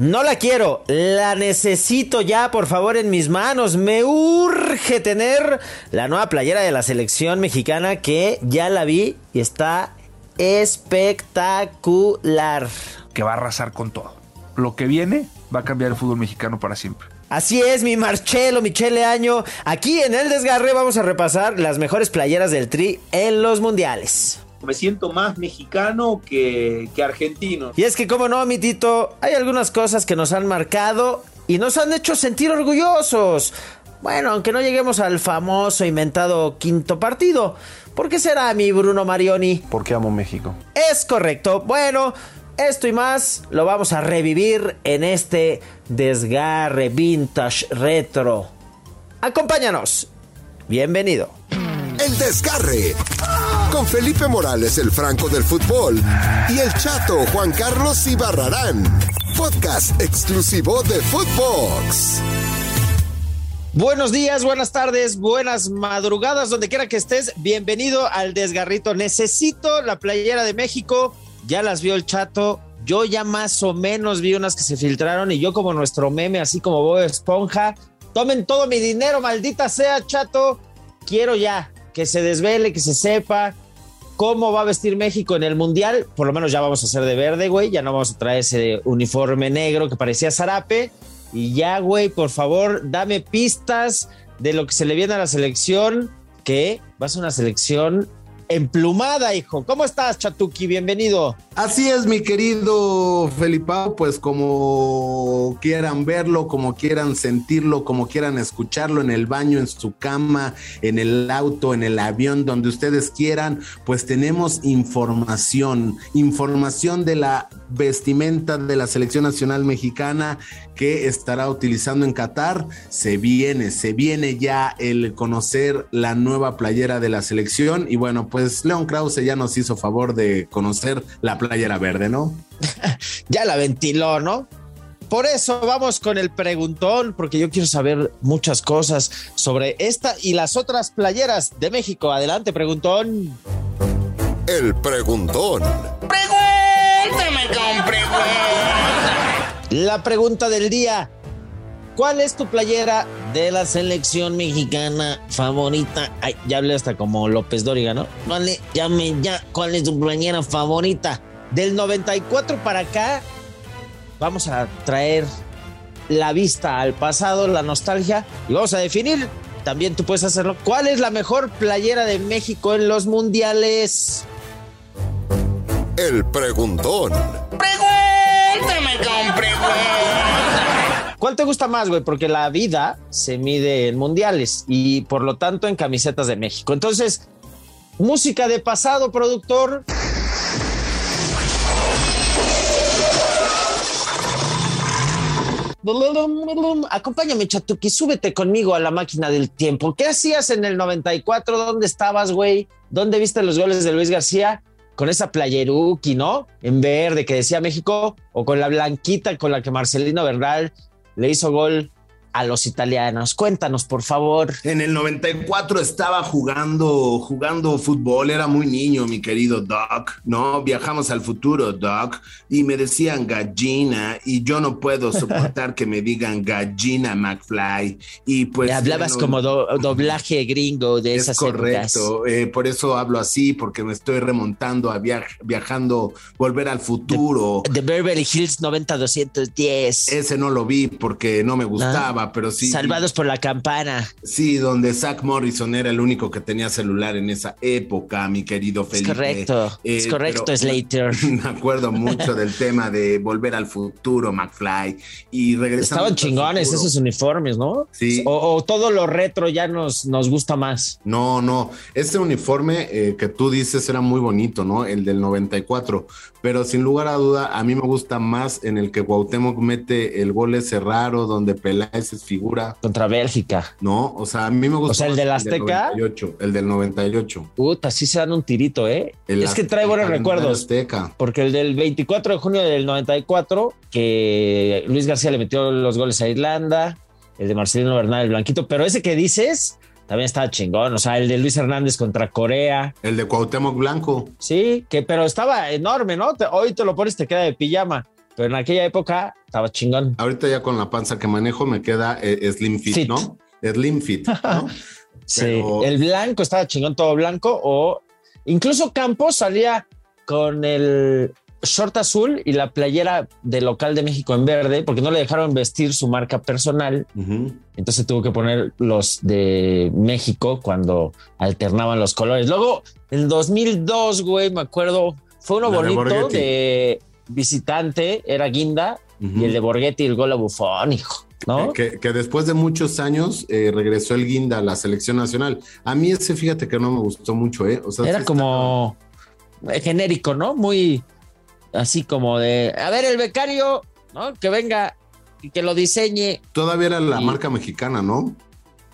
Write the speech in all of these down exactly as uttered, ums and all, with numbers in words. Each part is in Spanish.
No la quiero, la necesito ya, por favor, en mis manos. Me urge tener la nueva playera de la selección mexicana, que ya la vi y está espectacular. Que va a arrasar con todo. Lo que viene va a cambiar el fútbol mexicano para siempre. Así es, mi Marcelo, mi Chele Año. Aquí en El Desgarre vamos a repasar las mejores playeras del Tri en los mundiales. Me siento más mexicano que, que argentino. Y es que, cómo no, mi Tito, hay algunas cosas que nos han marcado y nos han hecho sentir orgullosos. Bueno, aunque no lleguemos al famoso inventado quinto partido. ¿Por qué será, mi Bruno Marioni? Porque amo México. Es correcto. Bueno, esto y más lo vamos a revivir en este Desgarre Vintage Retro. Acompáñanos. Bienvenido. El Desgarre. Con Felipe Morales, el Franco del Futbol. Y el Chato, Juan Carlos Ibarrarán. Podcast exclusivo de futvox. Buenos días, buenas tardes, buenas madrugadas, donde quiera que estés. Bienvenido al Desgarrito. Necesito la playera de México. Ya las vio el Chato, yo ya más o menos vi unas que se filtraron, y yo, como nuestro meme, así como Bob Esponja, tomen todo mi dinero, maldita sea, Chato, quiero ya que se desvele, que se sepa cómo va a vestir México en el Mundial. Por lo menos ya vamos a hacer de verde, güey, ya no vamos a traer ese uniforme negro que parecía zarape, y ya, güey, por favor, dame pistas de lo que se le viene a la selección, que va a ser una selección emplumada, hijo. ¿Cómo estás, Chatuki? Bienvenido. Así es, mi querido Felipao, pues como quieran verlo, como quieran sentirlo, como quieran escucharlo, en el baño, en su cama, en el auto, en el avión, donde ustedes quieran, pues tenemos información, información de la vestimenta de la Selección Nacional Mexicana que estará utilizando en Qatar. Se viene, se viene ya el conocer la nueva playera de la selección, y bueno, pues Pues León Krause ya nos hizo favor de conocer la playera verde, ¿no? Ya la ventiló, ¿no? Por eso vamos con el preguntón, porque yo quiero saber muchas cosas sobre esta y las otras playeras de México. Adelante, preguntón. El preguntón. Pregúntame con pregunta. La pregunta del día. ¿Cuál es tu playera de la selección mexicana favorita? Ay, ya hablé hasta como López Dóriga, ¿no? Vale, llame ya. ¿Cuál es tu playera favorita? Del noventa y cuatro para acá, vamos a traer la vista al pasado, la nostalgia, y vamos a definir, también tú puedes hacerlo, ¿cuál es la mejor playera de México en los mundiales? El preguntón. Pregúntame con pregunta. ¿Cuál te gusta más, güey? Porque la vida se mide en mundiales y, por lo tanto, en camisetas de México. Entonces, música de pasado, productor. Acompáñame, Chatuki, súbete conmigo a la máquina del tiempo. ¿Qué hacías en el noventa y cuatro? ¿Dónde estabas, güey? ¿Dónde viste los goles de Luis García? Con esa playeruki, ¿no? En verde que decía México, o con la blanquita con la que Marcelino Bernal le hizo gol a los italianos. Cuéntanos, por favor. En el noventa y cuatro estaba jugando, jugando fútbol. Era muy niño, mi querido Doc, ¿no? Viajamos al futuro, Doc. Y me decían gallina, y yo no puedo soportar que me digan gallina McFly. Y pues... hablabas bueno, como do, doblaje gringo de es esas épocas. Correcto. Eh, por eso hablo así, porque me estoy remontando a viaj- viajando, volver al futuro. The, the Beverly Hills noventa doscientos diez. Ese no lo vi porque no me gustaba. Ah. Pero sí, Salvados por la Campana. Sí, donde Zach Morrison era el único que tenía celular en esa época, mi querido Felipe. Es correcto, eh, es correcto, Slater. Me acuerdo mucho del tema de Volver al Futuro, McFly. Y regresando. Estaban chingones esos uniformes, ¿no? Sí. O, o todo lo retro ya nos, nos gusta más. No, no. Este uniforme eh, que tú dices era muy bonito, ¿no? El del noventa y cuatro. Pero sin lugar a duda, a mí me gusta más en el que Cuauhtémoc mete el gol ese raro, donde Peláez es figura. Contra Bélgica. No, o sea, a mí me gusta. O sea, el del Azteca. El del noventa y ocho. Puta, sí se dan un tirito, ¿eh? El es Azteca, que trae buenos recuerdos. Azteca. Porque el del veinticuatro de junio del noventa y cuatro, que Luis García le metió los goles a Irlanda, el de Marcelino Bernal, el blanquito, pero ese que dices también estaba chingón. O sea, el de Luis Hernández contra Corea. El de Cuauhtémoc Blanco. Sí, que pero estaba enorme, ¿no? Te, hoy te lo pones, te queda de pijama. Pero en aquella época estaba chingón. Ahorita ya con la panza que manejo me queda eh, Slim Fit, fit. ¿no? Slim Fit, ¿no? Sí, pero... el blanco estaba chingón, todo blanco, o incluso Campos salía con el short azul y la playera de local de México en verde, porque no le dejaron vestir su marca personal. Uh-huh. Entonces tuvo que poner los de México cuando alternaban los colores. Luego, en dos mil dos, güey, me acuerdo, fue uno la bonito de, de visitante, era guinda, uh-huh, y el de Borgetti, el gol a Buffon, hijo. ¿No? Que, que después de muchos años eh, regresó el guinda a la selección nacional. A mí ese, fíjate que no me gustó mucho, ¿eh? O sea, era sí como estaba... genérico, ¿no? Muy así como de, a ver, el becario, ¿no? Que venga y que lo diseñe. Todavía era la y... marca mexicana, ¿no?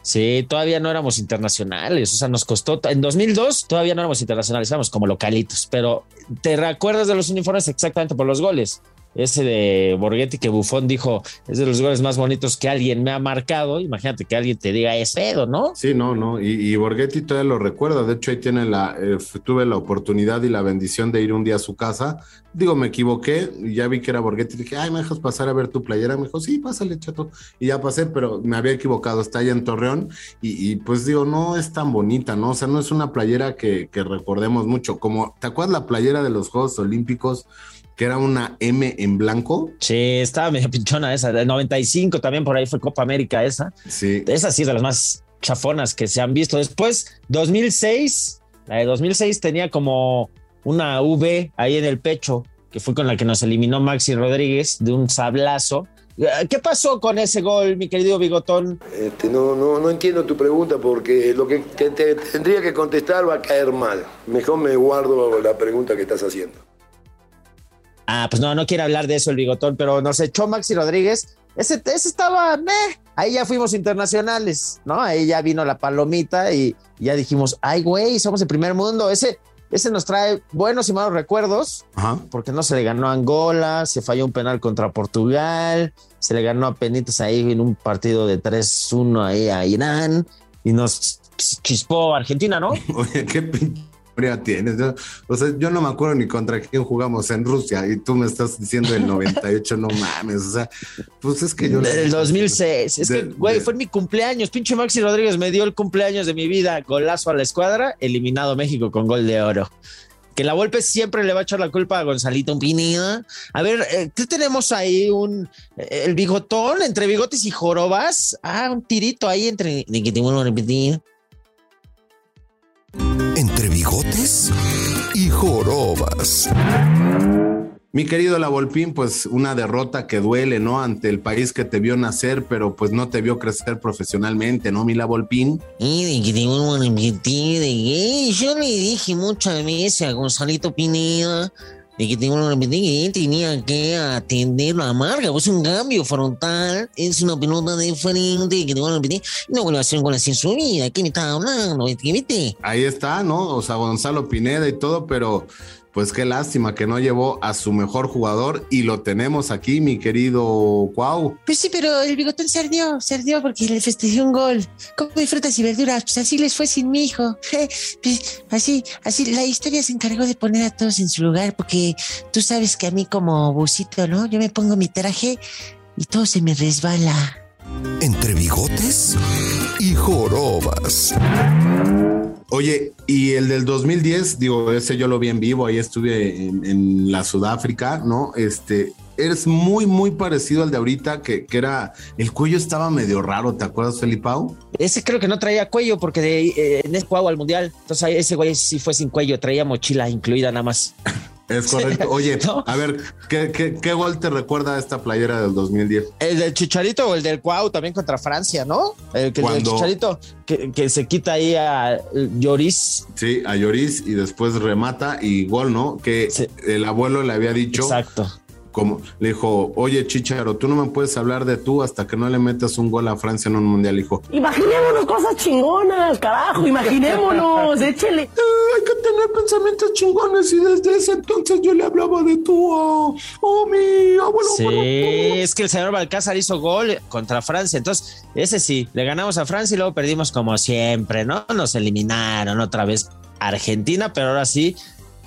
Sí, todavía no éramos internacionales, o sea, nos costó, en dos mil dos todavía no éramos internacionales, éramos como localitos, pero te recuerdas de los uniformes exactamente por los goles. Ese de Borgetti que Buffon dijo, es de los goles más bonitos que alguien me ha marcado. Imagínate que alguien te diga, es pedo, ¿no? Sí, no, no. Y, y Borgetti todavía lo recuerda. De hecho, ahí tiene la, eh, tuve la oportunidad y la bendición de ir un día a su casa. Digo, me equivoqué. Ya vi que era Borgetti. Dije, ay, ¿me dejas pasar a ver tu playera? Me dijo, sí, pásale, chato. Y ya pasé, pero me había equivocado. Está allá en Torreón. Y, y pues digo, no es tan bonita, ¿no? O sea, no es una playera que, que recordemos mucho. Como, ¿te acuerdas la playera de los Juegos Olímpicos? Que era una M en blanco. Sí, estaba medio pinchona esa. Del noventa y cinco también, por ahí fue Copa América esa. Sí. Esa sí es de las más chafonas que se han visto. Después, dos mil seis, la de dos mil seis tenía como una V ahí en el pecho, que fue con la que nos eliminó Maxi Rodríguez de un sablazo. ¿Qué pasó con ese gol, mi querido Bigotón? Este, no, no, no entiendo tu pregunta porque lo que te, te tendría que contestar va a caer mal. Mejor me guardo la pregunta que estás haciendo. Ah, pues no, no quiere hablar de eso el Bigotón, pero nos echó Maxi Rodríguez. Ese, ese estaba, meh. Ahí ya fuimos internacionales, ¿no? Ahí ya vino la palomita y, y ya dijimos, ay, güey, somos el primer mundo. Ese, ese nos trae buenos y malos recuerdos, ajá, porque no se le ganó a Angola, se falló un penal contra Portugal, se le ganó a penitas ahí en un partido de tres uno ahí a Irán y nos chispó Argentina, ¿no? Oye, qué pinche tienes. Yo, o sea, yo no me acuerdo ni contra quién jugamos en Rusia y tú me estás diciendo el noventa y ocho, no mames, o sea, pues es que yo... Del dos mil seis, es de, que, güey, de... fue mi cumpleaños, pinche Maxi Rodríguez me dio el cumpleaños de mi vida, golazo a la escuadra, eliminado México con gol de oro. Que la Volpe siempre le va a echar la culpa a Gonzalito Pineda. A ver, ¿qué tenemos ahí? Un el Bigotón entre bigotes y jorobas. Ah, un tirito ahí entre... Ni que te vuelvo a repetir. Entre bigotes y jorobas. Mi querido La Volpín, pues una derrota que duele, ¿no? Ante el país que te vio nacer, pero pues no te vio crecer profesionalmente, ¿no, mi La Volpín? Y de que te vuelvo a repetir, de que yo le dije muchas veces a Gonzalito Pineda, de que te vuelvo a repetir que él tenía que atender la marca, pues un cambio frontal, es una pelota diferente, que te vuelvo a repetir, no vuelvo a hacer con la sensualidad, ¿qué me estás hablando? ¿Viste? Ahí está, ¿no? O sea, Gonzalo Pineda y todo, pero... Pues qué lástima que no llevó a su mejor jugador y lo tenemos aquí, mi querido Cuau. Pues sí, pero el Bigotón se ardió, se ardió porque le festejé un gol. ¿Cómo de frutas y verduras? Pues así les fue sin mi hijo. Pues así, así la historia se encargó de poner a todos en su lugar porque tú sabes que a mí como busito, ¿no? Yo me pongo mi traje y todo se me resbala. Entre bigotes y jorobas. Oye, y el del dos mil diez, digo, ese yo lo vi en vivo, ahí estuve en, en la Sudáfrica, ¿no? Este, es muy, muy parecido al de ahorita, que, que era, el cuello estaba medio raro, ¿te acuerdas, Felipao? Ese creo que no traía cuello, porque de, eh, en ese juego al Mundial, entonces ese güey sí fue sin cuello, traía mochila incluida nada más. Es correcto. Oye, ¿no? A ver, ¿qué, qué, ¿qué gol te recuerda a esta playera del dos mil diez? El del Chicharito o el del Cuau también contra Francia, ¿no? El, que, el Chicharito que, que se quita ahí a Lloris. Sí, a Lloris y después remata y gol, ¿no? Que sí. El abuelo le había dicho. Exacto. Como le dijo, oye, Chicharo, tú no me puedes hablar de tú hasta que no le metas un gol a Francia en un mundial, hijo. Imaginémonos cosas chingonas, carajo, imaginémonos, échele. Eh, hay que tener pensamientos chingones y desde ese entonces yo le hablaba de tú, oh, oh mi abuelo. Sí, abuelo, abuelo. Es que el señor Balcázar hizo gol contra Francia, entonces ese sí, le ganamos a Francia y luego perdimos como siempre, ¿no? Nos eliminaron otra vez Argentina, pero ahora sí,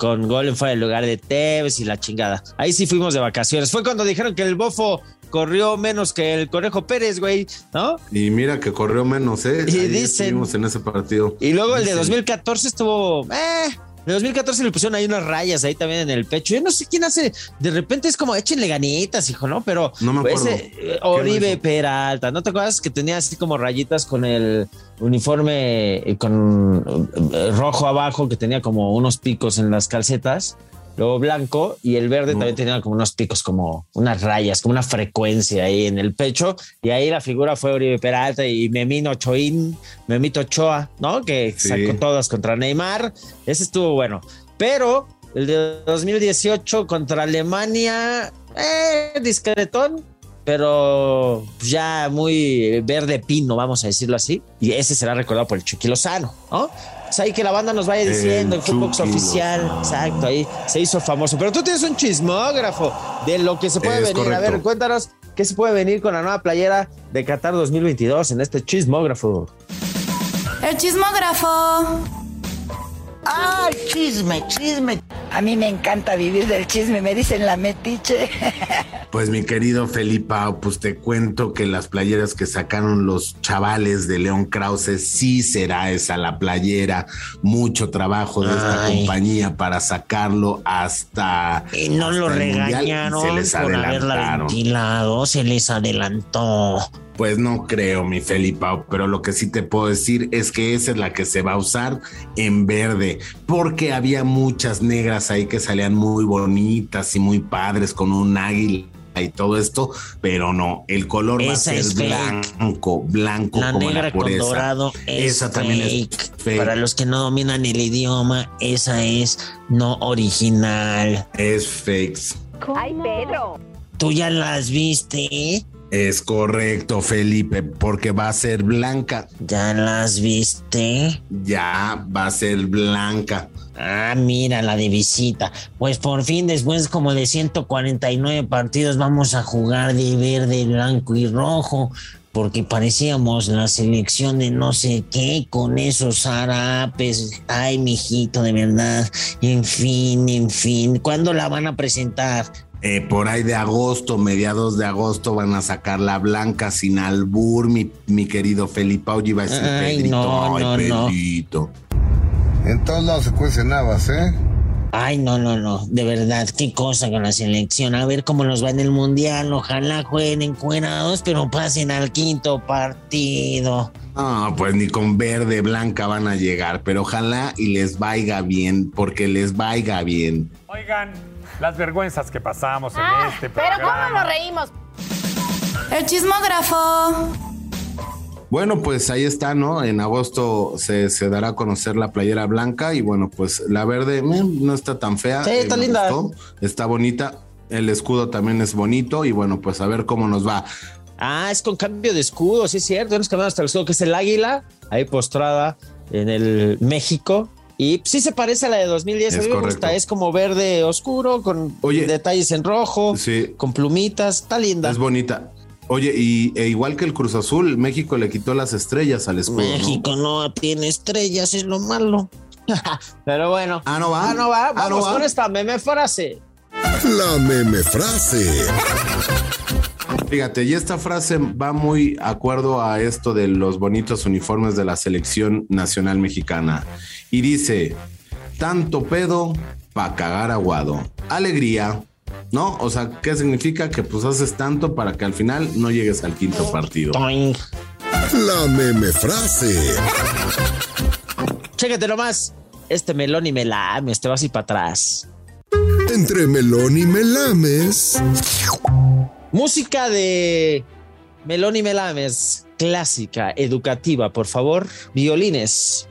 con gol en fuera del lugar de Tevez y la chingada. Ahí sí fuimos de vacaciones. Fue cuando dijeron que el Bofo corrió menos que el Conejo Pérez, güey, ¿no? Y mira que corrió menos, ¿eh? Y ahí dicen, estuvimos en ese partido. Y luego dicen. El de dos mil catorce estuvo... eh. En dos mil catorce le pusieron ahí unas rayas ahí también en el pecho. Yo no sé quién hace, de repente es como échenle ganitas, hijo, ¿no? Pero no me acuerdo. Ese, eh, Oribe Peralta, ¿no te acuerdas que tenía así como rayitas con el uniforme con eh, rojo abajo, que tenía como unos picos en las calcetas, luego blanco, y el verde no. También tenía como unos picos, como unas rayas, como una frecuencia ahí en el pecho, y ahí la figura fue Oribe Peralta y Memino Choín, Memito Choa, ¿no? Que sí. Sacó todas contra Neymar, ese estuvo bueno, pero el de dos mil dieciocho contra Alemania, eh, discretón, pero ya muy verde pino, vamos a decirlo así, y ese será recordado por el Chucky Lozano, ¿no? O sea, ahí que la banda nos vaya diciendo el futvox oficial, exacto, ahí se hizo famoso. Pero tú tienes un chismógrafo de lo que se puede es venir. Correcto. A ver, cuéntanos qué se puede venir con la nueva playera de Qatar dos mil veintidós en este chismógrafo. El chismógrafo. ¡Ay, chisme, chisme! A mí me encanta vivir del chisme, me dicen la metiche. Pues mi querido Felipe, pues te cuento que las playeras que sacaron los chavales de León Krause, sí será esa la playera. Mucho trabajo de esta Ay. compañía para sacarlo hasta... Y no hasta lo regañaron se les por haberla ventilado, se les adelantó. Pues no creo, mi Felipe, pero lo que sí te puedo decir es que esa es la que se va a usar en verde, porque había muchas negras ahí que salían muy bonitas y muy padres con un águila y todo esto, pero no, el color va a ser blanco, blanco como la pureza. La negra con dorado es esa también es fake. Para los que no dominan el idioma, esa es no original. Es fake. Ay, Pedro. Tú ya las viste, ¿eh? Es correcto, Felipe, porque va a ser blanca. ¿Ya las viste? Ya va a ser blanca. Ah, mira, la de visita. Pues por fin, después como de ciento cuarenta y nueve partidos, vamos a jugar de verde, blanco y rojo, porque parecíamos la selección de no sé qué, con esos harapes. Ay, mijito, de verdad. En fin, en fin. ¿Cuándo la van a presentar? Eh, por ahí de agosto, mediados de agosto, van a sacar la blanca sin albur, mi, mi querido Felipe. Oye, iba a decir ay, Pedrito. No, ay, no, Pedrito. No. En todos lados se cuecen habas, ¿eh? Ay, no, no, no. De verdad, qué cosa con la selección. A ver cómo nos va en el Mundial. Ojalá jueguen encuerados, pero pasen al quinto partido. No, pues ni con verde, blanca van a llegar, pero ojalá y les vaya bien, porque les vaya bien. Oigan, las vergüenzas que pasamos en ah, este programa. Pero cómo nos reímos. El chismógrafo. Bueno, pues ahí está, ¿no? En agosto se, se dará a conocer la playera blanca y bueno, pues la verde no está tan fea. Sí, está eh, linda. Gustó, está bonita. El escudo también es bonito y bueno, pues a ver cómo nos va. Ah, es con cambio de escudo, sí es cierto. Hemos cambiado hasta el escudo, que es el águila, ahí postrada en el México. Y sí se parece a la de dos mil diez, es, a mí me gusta. Es como verde oscuro, con Oye, detalles en rojo, sí. Con plumitas, está linda. Es bonita. Oye, y e igual que el Cruz Azul, México le quitó las estrellas al escudo. México no, no tiene estrellas, es lo malo. Pero bueno. Ah, no va. Ah, no va. Vamos ah, no con va. Esta meme frase. La meme frase. Fíjate, y esta frase va muy acuerdo a esto de los bonitos uniformes de la Selección Nacional Mexicana. Y dice, tanto pedo para cagar aguado. Alegría, ¿no? O sea, ¿qué significa? Que pues haces tanto para que al final no llegues al quinto partido. La meme frase. Chécate nomás, este melón y melame, este va así para atrás. Entre melón y melames... Música de Melón y Melames, clásica, educativa, por favor. Violines.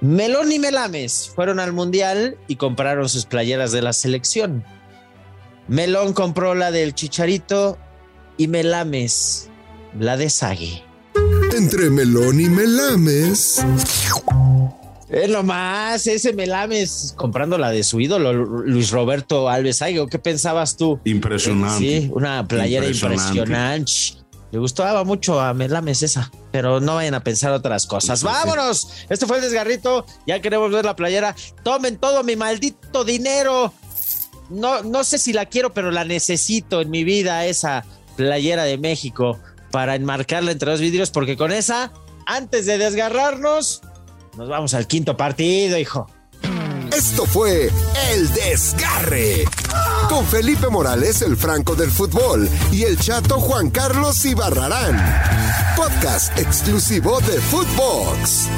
Melón y Melames fueron al Mundial y compraron sus playeras de la selección. Melón compró la del Chicharito y Melames la de Zagui. Entre Melón y Melames... Es nomás, ese Melames comprando la de su ídolo, Luis Roberto Alves. Ay, ¿qué pensabas tú? Impresionante. Sí, una playera impresionante. impresionante. Le gustaba mucho a Melames esa, pero no vayan a pensar otras cosas. Sí, sí, ¡vámonos! Sí. Esto fue El Desgarrito. Ya queremos ver la playera. ¡Tomen todo mi maldito dinero! No, no sé si la quiero, pero la necesito en mi vida, esa playera de México, para enmarcarla entre dos vidrios, porque con esa, antes de desgarrarnos, nos vamos al quinto partido, hijo. Esto fue El Desgarre, con Felipe Morales, el Franco del Futbol, y el Chato Juan Carlos Ibarrarán. Podcast exclusivo de futvox.